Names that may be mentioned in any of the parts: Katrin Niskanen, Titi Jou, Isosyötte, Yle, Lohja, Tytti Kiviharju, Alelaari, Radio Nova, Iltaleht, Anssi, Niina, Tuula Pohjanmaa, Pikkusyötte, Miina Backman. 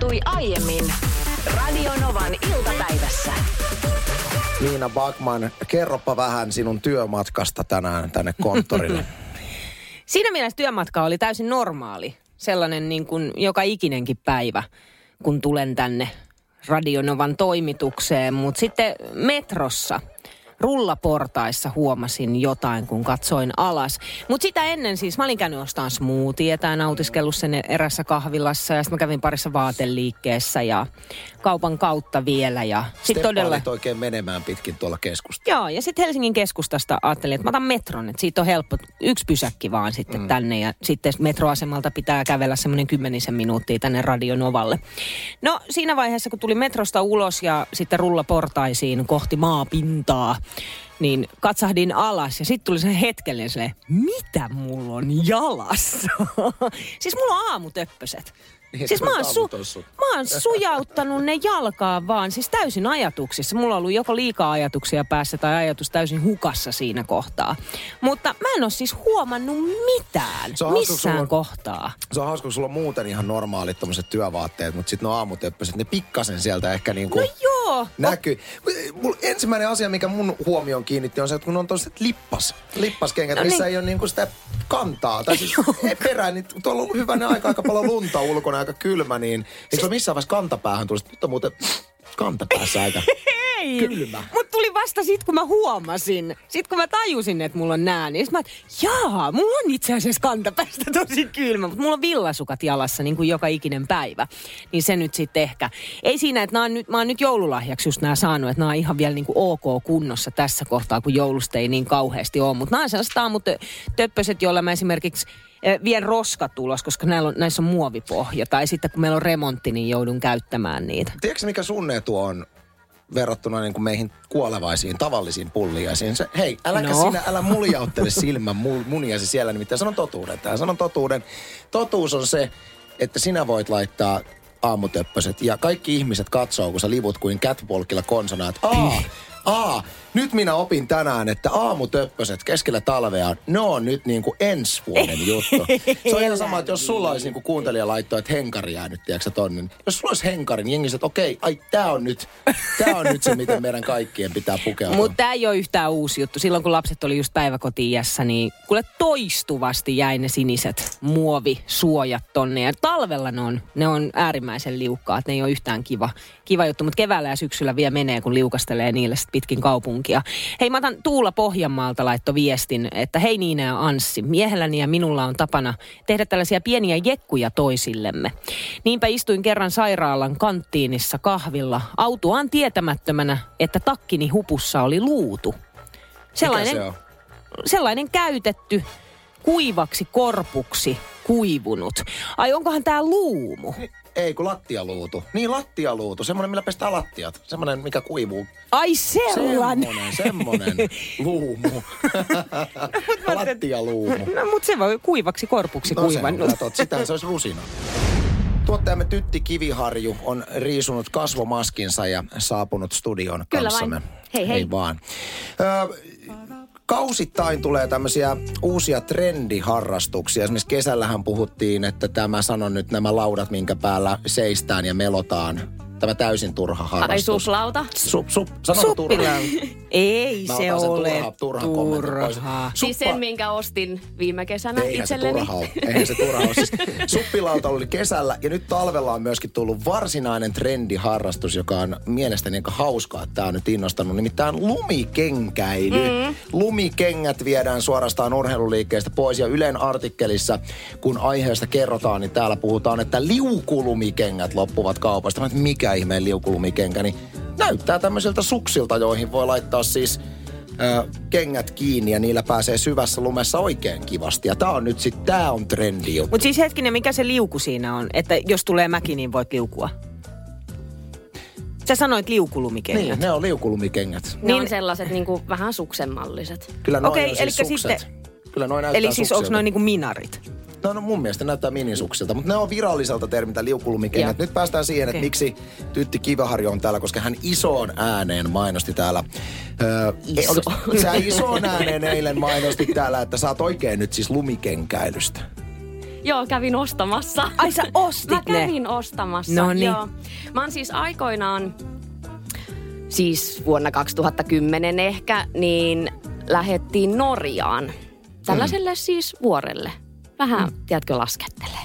tapahtui aiemmin Radio Novan iltapäivässä. Miina Backman, kerropa vähän sinun työmatkasta tänään tänne konttorille. Siinä mielessä työmatka oli täysin normaali. Sellainen niin kuin joka ikinenkin päivä, kun tulen tänne Radio Novan toimitukseen. Mutta sitten metrossa, rullaportaissa huomasin jotain, kun katsoin alas. Mutta sitä ennen siis mä olin käynyt ostamaan smoothieta ja nautiskellut sen erässä kahvilassa. Ja sitten mä kävin parissa vaateliikkeessä ja kaupan kautta vielä. Ja sitten todella oikein menemään pitkin tuolla keskustassa. Joo, ja sitten Helsingin keskustasta ajattelin, että mä otan metron. Että siitä on helppo, yksi pysäkki vaan sitten tänne. Ja sitten metroasemalta pitää kävellä semmoinen 10 minuuttia tänne Radio Novalle. No siinä vaiheessa, kun tuli metrosta ulos ja sitten rullaportaisiin kohti maapintaa, niin katsahdin alas ja sitten tuli sen hetkellinen silleen, mitä mulla on jalassa? Siis mulla on aamutöppöset. Niin, siis mä oon sujauttanut ne jalkaa vaan, siis täysin ajatuksissa. Mulla on ollut joko liikaa ajatuksia päässä tai ajatus täysin hukassa siinä kohtaa. Mutta mä en oo siis huomannut mitään missään kohtaa. Se on hauska, kun sulla on muuten ihan normaalit tommoset työvaatteet, mutta sit ne aamutöppöset, ne pikkasen sieltä ehkä niinku näkyy. Ensimmäinen asia, mikä mun huomioon kiinnitti, on se, että kun on tommoset lippaskengät, no niin, missä ei oo niinku sitä kantaa. Tai siis ei perään, niin tuolla on ollut hyvänä aika paljon lunta ulkona, aika kylmä, niin eikö ole missään vaiheessa kantapäähän tullut? Nyt on muuten kantapäässä aika kylmä. Mut tuli vasta sit, kun mä huomasin. Sit kun mä tajusin, että mulla on nää, niin sit mä mulla on itse asiassa kantapäästä tosi kylmä. Mut mulla on villasukat jalassa niin kuin joka ikinen päivä. Niin se nyt sit ehkä. Ei siinä, että mä oon nyt joululahjaksi just nää saanut, että nää on ihan vielä niin kuin ok kunnossa tässä kohtaa, kun joulusta ei niin kauheasti oo. Mut nää on sellaiset aamutöppöset, joilla mä esimerkiksi vien roskat ulos, koska näissä on muovipohja. Tai sitten kun meillä on remontti, niin joudun käyttämään niitä. Tiedätkö mikä sun etu on verrattuna niin kuin meihin kuolevaisiin, tavallisiin pulliaisiin? Se, hei, älä muljauttele silmän muniasi siellä, nimittäin sanon totuuden. Tämä sanon totuuden. Totuus on se, että sinä voit laittaa aamutöppöset ja kaikki ihmiset katsoo, kun sä livut kuin catwalkilla konsona, että nyt minä opin tänään, että aamutöppöset keskellä talvea, ne on nyt niin kuin ensi vuoden juttu. Se on ihan sama, että jos sulla olisi niin kuin kuuntelija laittoi, että henkari jää nyt, tiedätkö tonne. Jos sulla olisi henkari, niin jengi sanoo, että tää on nyt se, miten meidän kaikkien pitää pukeutua. Mutta tää ei ole yhtään uusi juttu. Silloin, kun lapset oli just päiväkoti-iässä, niin kuule toistuvasti jäi ne siniset muovisuojat tonne. Ja talvella ne on äärimmäisen liukkaat, ne ei ole yhtään kiva juttu. Mutta keväällä ja syksyllä vielä menee, kun liukastelee niille pitkin kaupunkia. Hei, mä otan Tuula Pohjanmaalta laitto viestin, että hei Niina ja Anssi, miehelläni ja minulla on tapana tehdä tällaisia pieniä jekkuja toisillemme. Niinpä istuin kerran sairaalan kanttiinissa kahvilla autuaan tietämättömänä, että takkini hupussa oli luutu. Sellainen käytetty kuivaksi korpuksi kuivunut. Ai onkohan tää luumu? Ei, kun lattialuutu. Niin, lattialuutu. Semmoinen, millä pestää lattiat. Semmoinen, mikä kuivuu. Ai, semmoinen luumu. Lattialuumu. No, mutta se voi kuivaksi korpuksi kuivannut. Sitä se olisi rusina. Tuottajamme Tytti Kiviharju on riisunut kasvomaskinsa ja saapunut studion kanssamme. Hei. Hei vaan. Kausittain tulee tämmöisiä uusia trendiharrastuksia. Esimerkiksi kesällähän puhuttiin, että tämä sanon nyt nämä laudat, minkä päällä seistään ja melotaan. Tämä täysin turha harrastus. Ai suplauta? Sanonko turha? Ei se ole turha. Siis sen, minkä ostin viime kesänä itselleni. Eihän se turha ole. Siis suppilauta oli kesällä ja nyt talvella on myöskin tullut varsinainen trendiharrastus, joka on mielestäni aika hauskaa, että tämä on nyt innostanut. Nimittäin lumikenkäily. Lumikengät viedään suorastaan urheiluliikkeestä pois ja Ylen artikkelissa, kun aiheesta kerrotaan, niin täällä puhutaan, että liukulumikengät loppuvat kaupasta. Mikä ihmeen liukulumikenkä, niin näyttää tämmöisiltä suksilta, joihin voi laittaa siis kengät kiinni ja niillä pääsee syvässä lumessa oikein kivasti. Ja tää on trendi juttu. Mut siis hetkinen, mikä se liuku siinä on? Että jos tulee mäki, niin voit liukua. Sä sanoit liukulumikengät. Niin, ne on liukulumikengät. Ne on sellaiset niinku vähän suksenmalliset. Kyllä noin on siis sukset. Kyllä noin näyttää eli siis suksilta. Onks noin niinku minarit? No mun mielestä näyttää minisuksilta, mutta ne on viralliselta termiltä liukulumikengät. Nyt päästään siihen, että miksi Tytti Kiviharju on täällä, koska hän isoon ääneen mainosti täällä. Sä isoon ääneen eilen mainosti täällä, että sä oot oikein nyt siis lumikenkäilystä. Joo, kävin ostamassa. Ai sä ostit ne? Mä kävin ostamassa, Noniin. Joo. Mä oon siis aikoinaan, siis vuonna 2010 ehkä, niin lähettiin Norjaan. Tällaiselle siis vuorelle. Vähän, tiedätkö, laskettelee.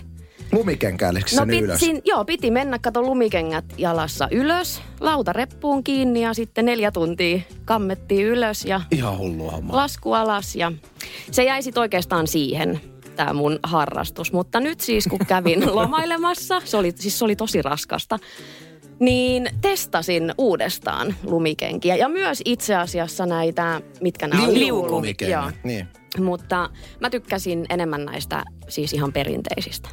Lumikenkäileksi no, ylös? Joo, piti mennä, kato lumikengät jalassa ylös, lautareppuun kiinni ja sitten 4 tuntia kammettiin ylös ja ihan hullua hommaa. Lasku alas ja se jäi sit oikeastaan siihen, tämä mun harrastus. Mutta nyt siis kun kävin lomailemassa, se oli tosi raskasta, niin testasin uudestaan lumikenkiä ja myös itse asiassa näitä, mitkä nämä on? Liukumikengät, niin. Mutta mä tykkäsin enemmän näistä siis ihan perinteisistä.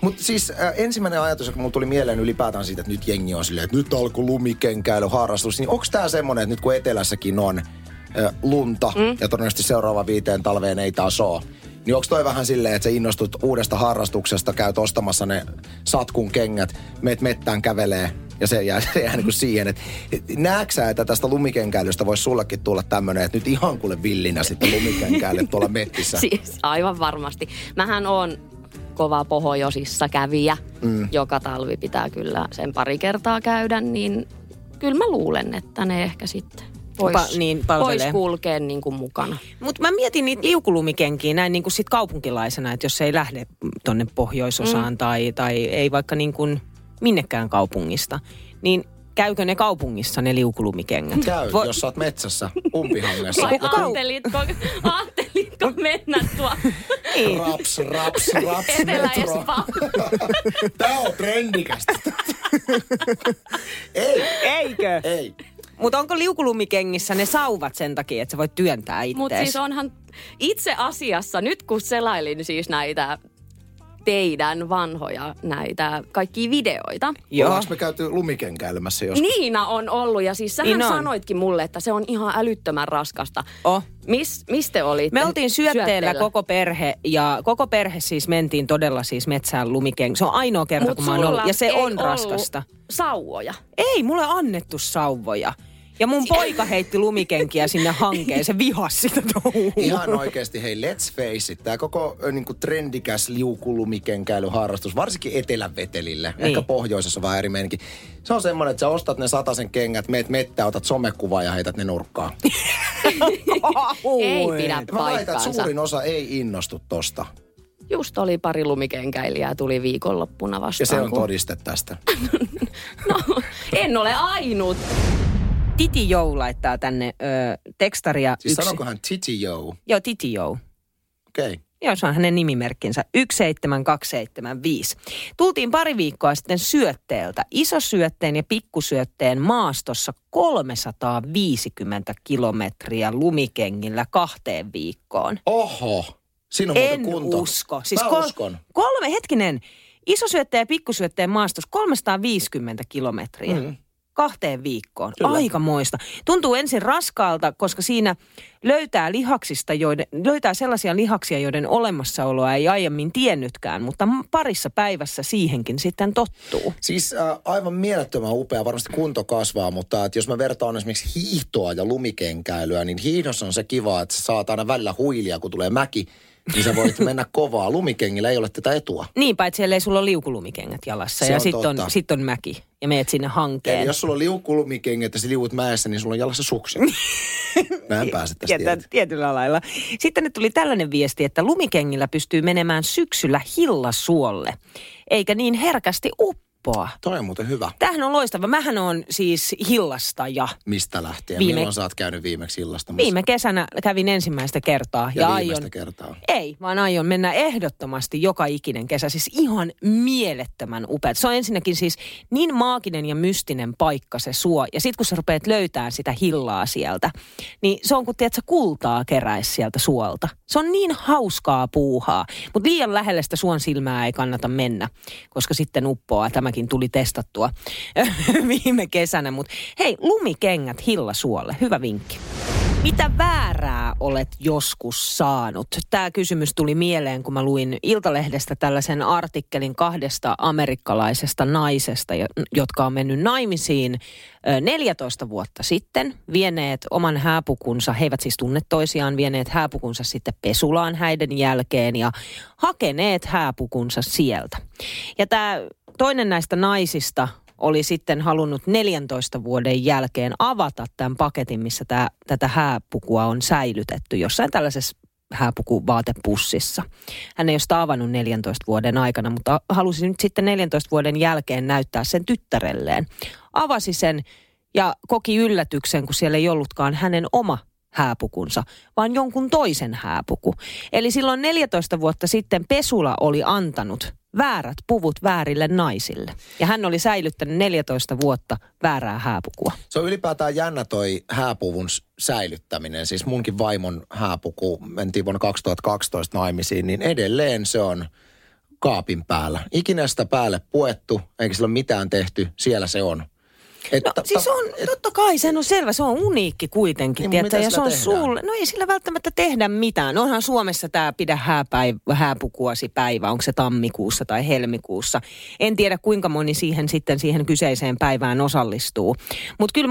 Mutta siis ensimmäinen ajatus, kun mulla tuli mieleen ylipäätään siitä, että nyt jengi on silleen, että nyt alkoi lumikenkäilyharrastus, niin onko tämä semmoinen, että nyt kun etelässäkin on lunta ja todennäköisesti seuraava 5 talveen ei taas ole, niin onko toi vähän silleen, että sä innostut uudesta harrastuksesta, käyt ostamassa ne satkun kengät, meet mettään kävelee ja se jää niin kuin siihen, että näetkö sä, että tästä lumikenkäilystä voisi sullekin tulla tämmöinen, että nyt ihan kuule villinä sitten lumikenkäilyt tuolla mettissä? Siis aivan varmasti. Mähän on kova pohjoisissa kävijä. Joka talvi pitää kyllä sen 2 kertaa käydä, niin kyllä mä luulen, että ne ehkä sitten Pois kulkee niin kuin mukana. Mutta mä mietin niitä liukulumikenkiä näin niin kuin sit kaupunkilaisena, että jos ei lähde tonne pohjoisosaan tai ei vaikka niin kuin minnekään kaupungista, niin käykö ne kaupungissa ne liukulumikengät? Käy, jos sä oot metsässä, umpihangessa. Vai ajattelitko mennä tuo? Raps, metro. Tää on trendikästä. Eikö? Ei. Mutta onko liukulumikengissä ne sauvat sen takia, että sä voit työntää itseäsi? Mutta siis onhan itse asiassa, nyt kun selailin siis näitä teidän vanhoja näitä kaikkia videoita. Ollaanko me käyty lumikenkäilemässä joskus? Niina on ollut ja siis sähän sanoitkin mulle, että se on ihan älyttömän raskasta. Mis te olitte? Me oltiin syötteellä koko perhe siis mentiin todella siis metsään lumikenkä. Se on ainoa kerta, kun mä oon ollut ja se on raskasta. Sauvoja? Ei, mulle annettu sauvoja. Ja mun poika heitti lumikenkiä sinne hankeen, se vihasi sitä touhua. Ihan oikeasti, hei, let's face it. Tää koko niin kuin trendikäs liukulumikenkäilyharrastus, varsinkin etelävetelille, niin. Ehkä pohjoisessa vähän eri meininki. Se on semmoinen, että sä ostat ne 100 kengät, meet mettään, otat somekuvaa ja heität ne nurkkaan. Ei pidä paikkaansa. Mä laitan, että suurin osa ei innostu tosta. Just oli pari lumikenkäilijää, tuli viikonloppuna vastaan. Ja se on todiste tästä. No, en ole ainut. Titi Jou laittaa tänne tekstaria. Siis sanonko hän Titi Jou? Joo, Titi Jou. Okei. Joo, se on hänen nimimerkkinsä. 17275. Tultiin 2 viikkoa sitten syötteeltä. Isosyötteen ja Pikkusyötteen maastossa 350 kilometriä lumikengillä 2 viikkoon. Oho, siinä on muuten kunto. En usko. Siis uskon. 3, Isosyötteen ja Pikkusyötteen maastossa 350 kilometriä. 2 viikkoon. Kyllä. Aikamoista. Tuntuu ensin raskaalta, koska siinä löytää lihaksista, löytää sellaisia lihaksia, joiden olemassaoloa ei aiemmin tiennytkään, mutta parissa päivässä siihenkin sitten tottuu. Siis aivan mielettömän upea, varmasti kunto kasvaa, mutta jos mä vertaan esimerkiksi hiihtoa ja lumikenkäilyä, niin hiihdossa on se kiva, että saat aina välillä huilia, kun tulee mäki, niin sä voit mennä kovaa. Lumikengillä ei ole tätä etua. Niin, paitsi siellä ei sulla ole liukulumikengät jalassa se ja sitten on mäki. Ja menet sinne hankeen. Eli jos sulla on liukulumikengät ja sä liuut mäessä, niin sulla on jalassa sukset. Mä en pääse tästä tietyllä lailla. Sitten nyt tuli tällainen viesti, että lumikengillä pystyy menemään syksyllä hillasuolle. Eikä niin herkästi uppoa. Toi on muuten hyvä. Tämähän on loistava. Mähän on siis hillastaja. Mistä lähtien? Milloin sä oot käynyt viimeksi hillastamassa? Viime kesänä kävin ensimmäistä kertaa. Ja viimeistä kertaa? Ei, vaan aion mennä ehdottomasti joka ikinen kesä. Siis ihan mielettömän upea. Se on ensinnäkin siis niin maaginen ja mystinen paikka se suo. Ja sit kun sä rupeat löytämään sitä hillaa sieltä, niin se on kun tiedät, sä kultaa keräis sieltä suolta. Se on niin hauskaa puuhaa. Mutta liian lähelle sitä suon silmää ei kannata mennä, koska sitten uppoaa. Tämäkin tuli testattua viime kesänä. Mutta hei, lumikengät hillasuolle. Hyvä vinkki. Mitä väärää olet joskus saanut? Tämä kysymys tuli mieleen, kun mä luin Iltalehdestä tällaisen artikkelin kahdesta amerikkalaisesta naisesta, jotka on mennyt naimisiin 14 vuotta sitten, vieneet oman hääpukunsa, he eivät siis tunne toisiaan, vieneet hääpukunsa sitten pesulaan häiden jälkeen ja hakeneet hääpukunsa sieltä. Ja tämä toinen näistä naisista oli sitten halunnut 14 vuoden jälkeen avata tämän paketin, missä tätä hääpukua on säilytetty jossain tällaisessa hääpukuvaatepussissa. Hän ei ole sitä avannut 14 vuoden aikana, mutta halusi nyt sitten 14 vuoden jälkeen näyttää sen tyttärelleen. Avasi sen ja koki yllätyksen, kun siellä ei ollutkaan hänen oma hääpukunsa, vaan jonkun toisen hääpuku. Eli silloin 14 vuotta sitten pesula oli antanut väärät puvut väärille naisille. Ja hän oli säilyttänyt 14 vuotta väärää hääpukua. Se on ylipäätään jännä toi hääpuvun säilyttäminen. Siis munkin vaimon hääpuku, mentiin vuonna 2012 naimisiin, niin edelleen se on kaapin päällä. Ikinä sitä päälle puettu, eikä sillä ole mitään tehty, siellä se on. Siis on, totta kai, sehän on selvä, se on uniikki kuitenkin, niin, ja se on sulle. No ei sillä välttämättä tehdä mitään. Onhan Suomessa tämä pidä hääpukuasi päivä, onko se tammikuussa tai helmikuussa. En tiedä kuinka moni siihen kyseiseen päivään osallistuu. Mutta kyllä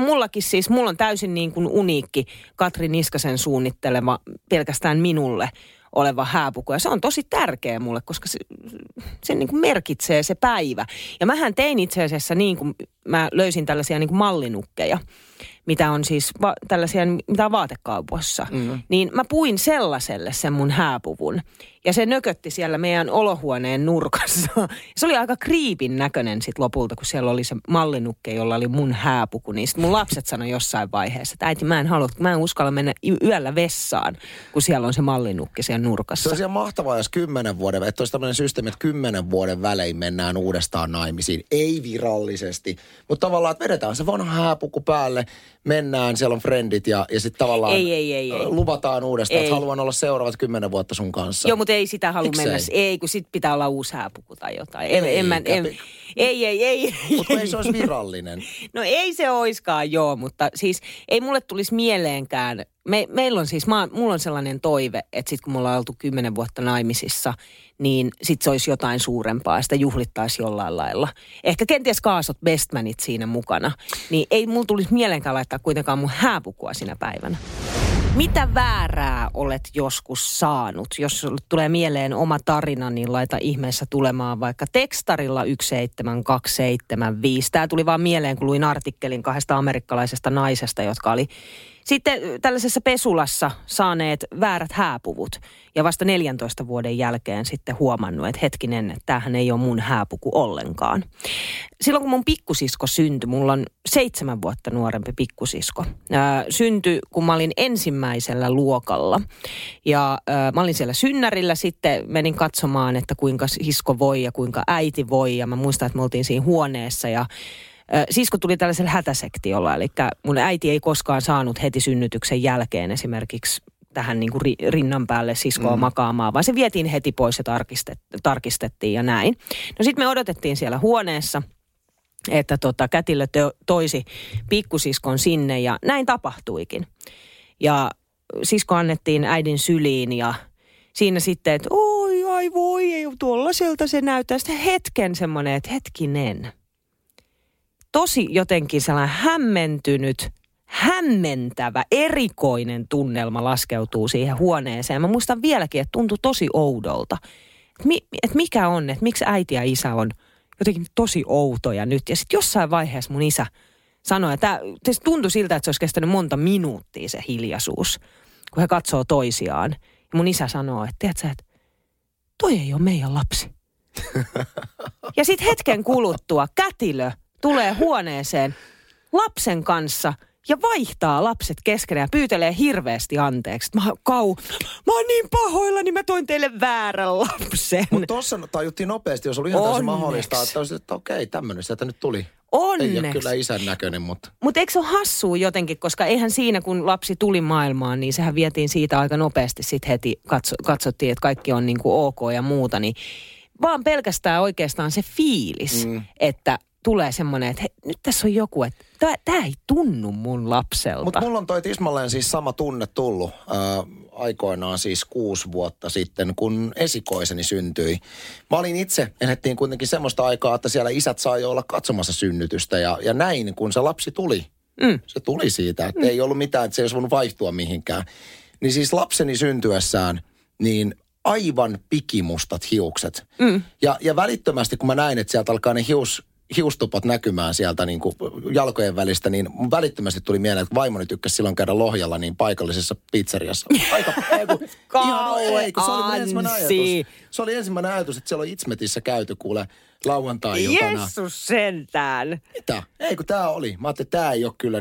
mulla on täysin niin kuin uniikki Katrin Niskasen suunnittelema pelkästään minulle oleva hääpuku. Ja se on tosi tärkeä mulle, koska se niin kuin merkitsee se päivä. Ja mähän tein itse asiassa niin kuin, mä löysin tällaisia niin kuin mallinukkeja, mitä on siis tällaisia, mitä on vaatekaupoissa. Mm. Niin mä puin sellaiselle sen mun hääpuvun. Ja se nökötti siellä meidän olohuoneen nurkassa. Se oli aika kriipin näköinen sitten lopulta, kun siellä oli se mallinukke, jolla oli mun hääpuku. Niin sitten mun lapset sanoi jossain vaiheessa, että äiti, mä en uskalla mennä yöllä vessaan, kun siellä on se mallinukke siellä nurkassa. Se on ihan mahtavaa, jos 10 vuoden, että olisi tämmöinen systeemi, että 10 vuoden välein mennään uudestaan naimisiin. Ei virallisesti, mutta tavallaan, että vedetään se vanha hääpuku päälle, mennään, siellä on frendit ja sitten tavallaan ei. Luvataan uudestaan, että haluan olla seuraavat 10 vuotta sun kanssa. Joo, mutta ei sitä halua mennä. Ei, kun sitten pitää olla uusi hääpuku tai jotain. Ei. Mutta ei se olisi virallinen. No ei se oiskaan, joo, mutta siis ei mulle tulisi mieleenkään. Meillä on siis, mulla on sellainen toive, että sitten kun me ollaan oltu 10 vuotta naimisissa, niin sitten se olisi jotain suurempaa, sitä juhlittaisi jollain lailla. Ehkä kenties kaasot bestmanit siinä mukana, niin ei mulla tulisi mieleenkään laittaa kuitenkaan mun hääpukua sinä päivänä. Mitä väärää olet joskus saanut? Jos tulee mieleen oma tarina, niin laita ihmeessä tulemaan vaikka tekstarilla 17275. Tämä tuli vaan mieleen, kun luin artikkelin kahdesta amerikkalaisesta naisesta, jotka oli sitten tällaisessa pesulassa saaneet väärät hääpuvut. Ja vasta 14 vuoden jälkeen sitten huomannut, että hetkinen, tämähän ei ole mun hääpuku ollenkaan. Silloin kun mun pikkusisko syntyi, mulla on 7 vuotta nuorempi pikkusisko. Syntyi, kun mä olin ensimmäisellä luokalla. Ja mä olin siellä synnärillä, sitten menin katsomaan, että kuinka sisko voi ja kuinka äiti voi. Ja mä muistan, että me oltiin siinä huoneessa ja sisko tuli tällaisella hätäsektiolla, eli mun äiti ei koskaan saanut heti synnytyksen jälkeen esimerkiksi tähän niin kuin rinnan päälle siskoa makaamaan, vaan se vietiin heti pois ja tarkistettiin ja näin. No sitten me odotettiin siellä huoneessa, että kätilö toisi pikkusiskon sinne ja näin tapahtuikin. Ja sisko annettiin äidin syliin ja siinä sitten, että ai voi, ei tuollaiselta se näyttää. Sitten hetken semmoinen, että hetkinen. Tosi jotenkin sellainen hämmentynyt, hämmentävä, erikoinen tunnelma laskeutuu siihen huoneeseen. Mä muistan vieläkin, että tuntui tosi oudolta. Että mikä on, että miksi äiti ja isä on jotenkin tosi outoja nyt. Ja sitten jossain vaiheessa mun isä sanoi, että se tuntui siltä, että se olisi kestänyt monta minuuttia se hiljaisuus, kun he katsoo toisiaan. Ja mun isä sanoo, että tiedätkö, että toi ei ole meidän lapsi. Ja sitten hetken kuluttua kätilö tulee huoneeseen lapsen kanssa ja vaihtaa lapset keskenään ja pyytelee hirveästi anteeksi. Mä oon niin pahoillani, niin mä toin teille väärän lapsen. Mutta tossa tajuttiin nopeasti, jos oli ihan täysin mahdollista, että olisi, että okei, tämmöinen sieltä nyt tuli. Onneksi. Ei ole kyllä isän näköinen, mutta. Mutta eikö se ole hassua jotenkin, koska eihän siinä, kun lapsi tuli maailmaan, niin sehän vietiin siitä aika nopeasti sitten heti. Katsottiin, että kaikki on niin kuin ok ja muuta, niin vaan pelkästään oikeastaan se fiilis, että tulee semmoinen, että nyt tässä on joku, että tämä ei tunnu mun lapselta. Mutta mulla on toi tismalleen siis sama tunne tullut aikoinaan siis 6 vuotta sitten, kun esikoiseni syntyi. Mä olin itse, elettiin kuitenkin semmoista aikaa, että siellä isät sai olla katsomassa synnytystä ja näin, kun se lapsi tuli. Mm. Se tuli siitä, että ei ollut mitään, että se ei olisi voinut vaihtua mihinkään. Niin siis lapseni syntyessään, niin aivan pikimustat hiukset. Mm. Ja välittömästi, kun mä näin, että sieltä alkaa ne hiustupat näkymään sieltä niin kuin jalkojen välistä, niin välittömästi tuli mieleen, että vaimoni tykkäsi silloin käydä Lohjalla niin paikallisessa pizzeriassa. Aika, se oli ensimmäinen ajatus, että siellä on Itsmetissä käyty kuule lauantai-iltana. Jeesus sentään! Mitä? Ei kun tää oli. Mä ajattelin,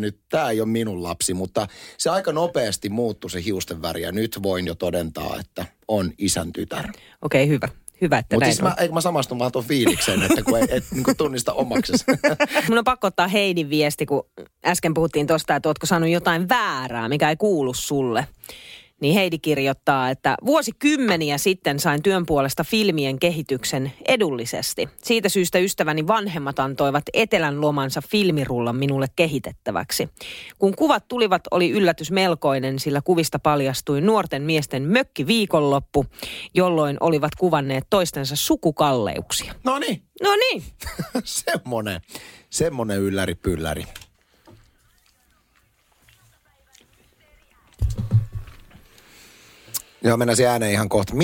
että tää ei ole minun lapsi, mutta se aika nopeasti muuttui se hiusten väri ja nyt voin jo todentaa, että on isän tytär. Okei, hyvä. Hyvä, että mut näin siis on. Mutta siis mä samastun vaan tuon fiiliksen, että kun et niin kun tunnista omaksesi. Mun on pakko ottaa Heidin viesti, kun äsken puhuttiin tuosta, että ootko saanut jotain väärää, mikä ei kuulu sulle. Niin Heidi kirjoittaa, että vuosikymmeniä sitten sain työn puolesta filmien kehityksen edullisesti. Siitä syystä ystäväni vanhemmat antoivat etelän lomansa filmirullan minulle kehitettäväksi. Kun kuvat tulivat, oli yllätys melkoinen, sillä kuvista paljastui nuorten miesten mökkiviikonloppu, jolloin olivat kuvanneet toistensa sukukalleuksia. No niin. Semmonen ylläripylläri. Joo, mennään se ääneen ihan kohta.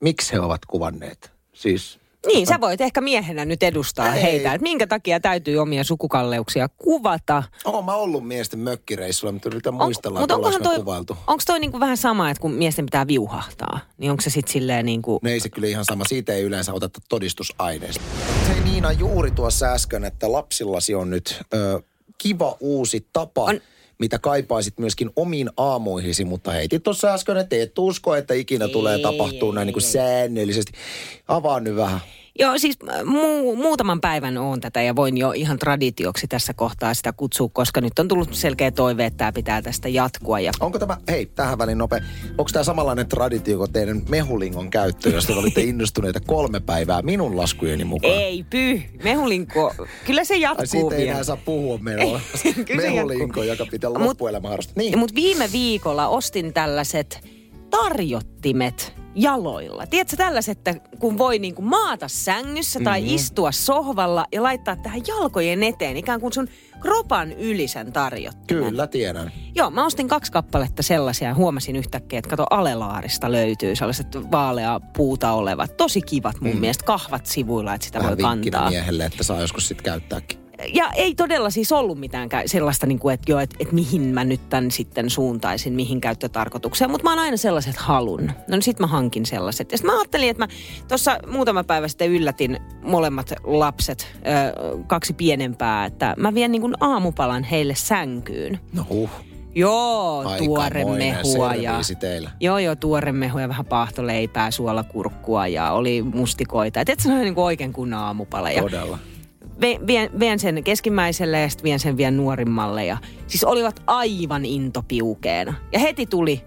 Miksi he ovat kuvanneet? Siis, niin, sä voit ehkä miehenä nyt edustaa heitä. Että minkä takia täytyy omia sukukalleuksia kuvata? Oon mä ollut miesten mökkireissulla, mutta yritän muistella, että ollaanko me kuvailtu. Onko toi niinku vähän sama, että kun miesten pitää viuhahtaa, niin onko se sitten silleen niin kuin... No ei se kyllä ihan sama. Siitä ei yleensä oteta todistusaineista. Hei Niina, juuri tuossa äsken, että lapsillasi on nyt kiva uusi tapa... mitä kaipaisit myöskin omiin aamuihisi, mutta heitit tuossa äsken, että et usko, että ikinä tulee tapahtua näin niin kuin säännöllisesti. Avaa nyt vähän. Joo, siis muutaman päivän oon tätä ja voin jo ihan traditioksi tässä kohtaa sitä kutsua, koska nyt on tullut selkeä toive, että tämä pitää tästä jatkua. Ja... Onko tämä, hei, tähän väliin nopea, onko tämä samanlainen traditio kuin teidän mehulingon käyttö, josta olitte innostuneita 3 päivää minun laskujeni mukaan? Ei, mehulinko, kyllä se jatkuu. Ai, siitä ei enää saa puhua meillä. Mehulinko, joka pitää olla loppuelämä harrastaa. Niin. Mutta viime viikolla ostin tällaiset tarjottimet jaloilla. Tiedätkö tällaiset, että kun voi niin kuin maata sängyssä tai istua sohvalla ja laittaa tähän jalkojen eteen ikään kuin sun kropan yli sen tarjottimen. Kyllä, tiedän. Joo, mä ostin 2 kappaletta sellaisia ja huomasin yhtäkkiä, että kato Alelaarista löytyy sellaiset vaalea puuta olevat. Tosi kivat mun mielestä, kahvat sivuilla, että sitä vähän voi kantaa. Vähän vinkkinä miehelle, että saa joskus sit käyttääkin. Ja ei todella siis ollut mitään sellaista, niin kuin, että joo, että mihin mä nyt tämän sitten suuntaisin, mihin käyttötarkoitukseen. Mutta mä oon aina sellaiset halun. No sit mä hankin sellaiset. Ja sit mä ajattelin, että mä tuossa muutama päivä sitten yllätin molemmat lapset, 2 pienempää, että mä vien niin kuin aamupalan heille sänkyyn. No Joo, tuoremehua ja vähän paahtoleipää, suolakurkkua ja oli mustikoita. Et se on niin kuin oikein kunnon aamupala. Todella. Vien sen keskimmäiselle ja sitten vien sen vielä nuorimmalle. Ja, siis olivat aivan intopiukeena. Ja heti tuli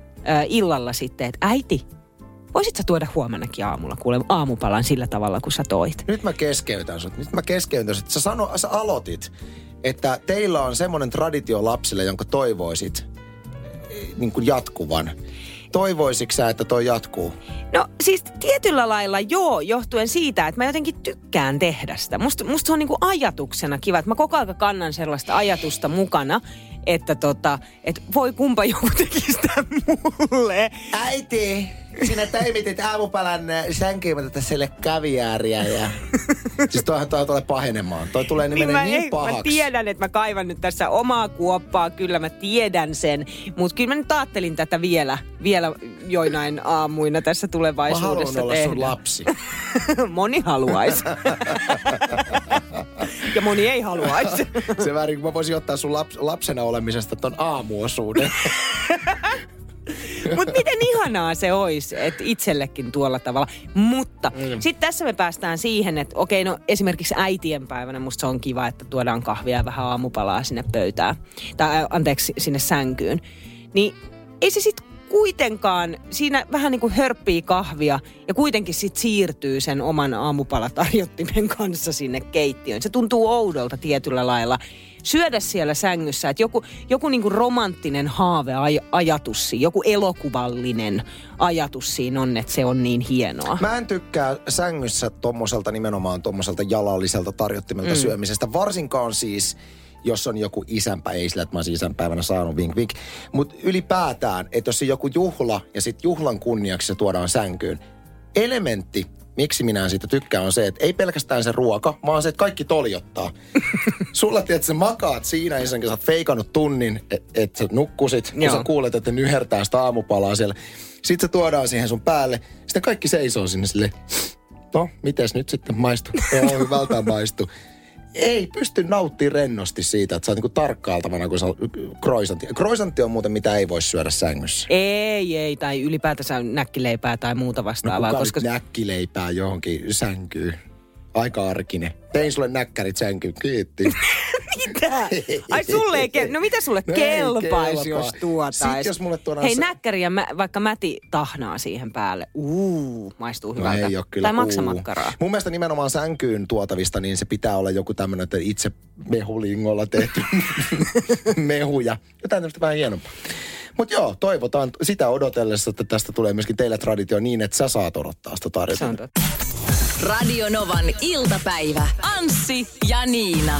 illalla sitten, että äiti, voisit sä tuoda huomennakin aamulla kuule aamupalan sillä tavalla, kun sä toit. Nyt mä keskeytän sut. Sä aloitit, että teillä on semmoinen traditio lapsille, jonka toivoisit niin kuin jatkuvan. Toivoisitko sä, että toi jatkuu? No siis tietyllä lailla joo, johtuen siitä, että mä jotenkin tykkään tehdä sitä. Musta se on niinku ajatuksena kiva, että mä koko ajan kannan sellaista ajatusta mukana, että et voi kumpa joku tekisi sitä mulle. Äiti, sinä toimitit aamupalan sänkyyn, että sille käviääriä ja... Siis toihan tulee pahenemaan. Toi tulee niin pahaksi. Mä tiedän, että mä kaivan nyt tässä omaa kuoppaa. Kyllä mä tiedän sen. Mutta kyllä mä nyt ajattelin tätä vielä joinain aamuina tässä tulevaisuudessa tehdä. Mä haluan olla sun lapsi. Moni haluaisi. Ja moni ei haluaisi. Se väärin, kun mä voisin ottaa sun lapsena olemisesta ton aamuosuuden. Mutta miten ihanaa se olisi, että itsellekin tuolla tavalla. Mutta sitten tässä me päästään siihen, että okei, no esimerkiksi äitienpäivänä musta se on kiva, että tuodaan kahvia ja vähän aamupalaa sinne pöytään. Tai anteeksi, sinne sänkyyn. Niin ei se sitten kuitenkaan siinä vähän niin kuin hörppii kahvia ja kuitenkin sit siirtyy sen oman aamupalatarjottimen kanssa sinne keittiöön. Se tuntuu oudolta tietyllä lailla syödä siellä sängyssä, että joku niin kuin romanttinen haaveajatus siinä, joku elokuvallinen ajatus siinä on, että se on niin hienoa. Mä en tykkää sängyssä tommoselta, nimenomaan tommoselta jalalliselta tarjottimelta syömisestä, varsinkaan siis jos on joku isänpäivä, ei sillä, että mä olisin isänpäivänä saanut, vink vink. Mutta ylipäätään, että jos on joku juhla ja sitten juhlan kunniaksi se tuodaan sänkyyn. Elementti, miksi minä siitä tykkään, on se, että ei pelkästään se ruoka, vaan se, että kaikki toljottaa. Sulla tiedät, että sä makaat siinä, ja sä oot feikannut tunnin, että sä nukkusit, kun sä kuulet, että nyhertää sitä aamupalaa siellä. Sitten se tuodaan siihen sun päälle, sitten kaikki seisoo sinne silleen, no, mites nyt sitten maistu? Ei hyvältään maistu. Ei pysty nauttimaan rennosti siitä, että sä oot niinku tarkkailtavana, kun sä kroisantti. Kroisantti on muuten mitä ei voi syödä sängyssä. Ei, tai ylipäätänsä näkkileipää tai muuta vastaavaa. No kuka koska... näkkileipää johonkin sänkyyn? Aika arkinen. Tein sulle näkkärit sänkyyn, kiitti. Mitä? Ai sulle ei kelpaa. No mitä sulle kelpaisi, jos tuotaisi? Jos mulle tuodaan... Hei, näkkäriä, vaikka mäti tahnaa siihen päälle. Maistuu hyvältä. No ei ole kyllä. Tai maksamakkaraa. Mun mielestä nimenomaan sänkyyn tuotavista, niin se pitää olla joku tämmöinen, että itse mehulingolla tehty mehuja. Jotain tämmöistä vähän hienompaa. Mutta joo, toivotaan sitä odotellessa, että tästä tulee myöskin teillä traditio niin, että sä saat odottaa sitä tarjota. Radio Novan iltapäivä. Anssi ja Niina.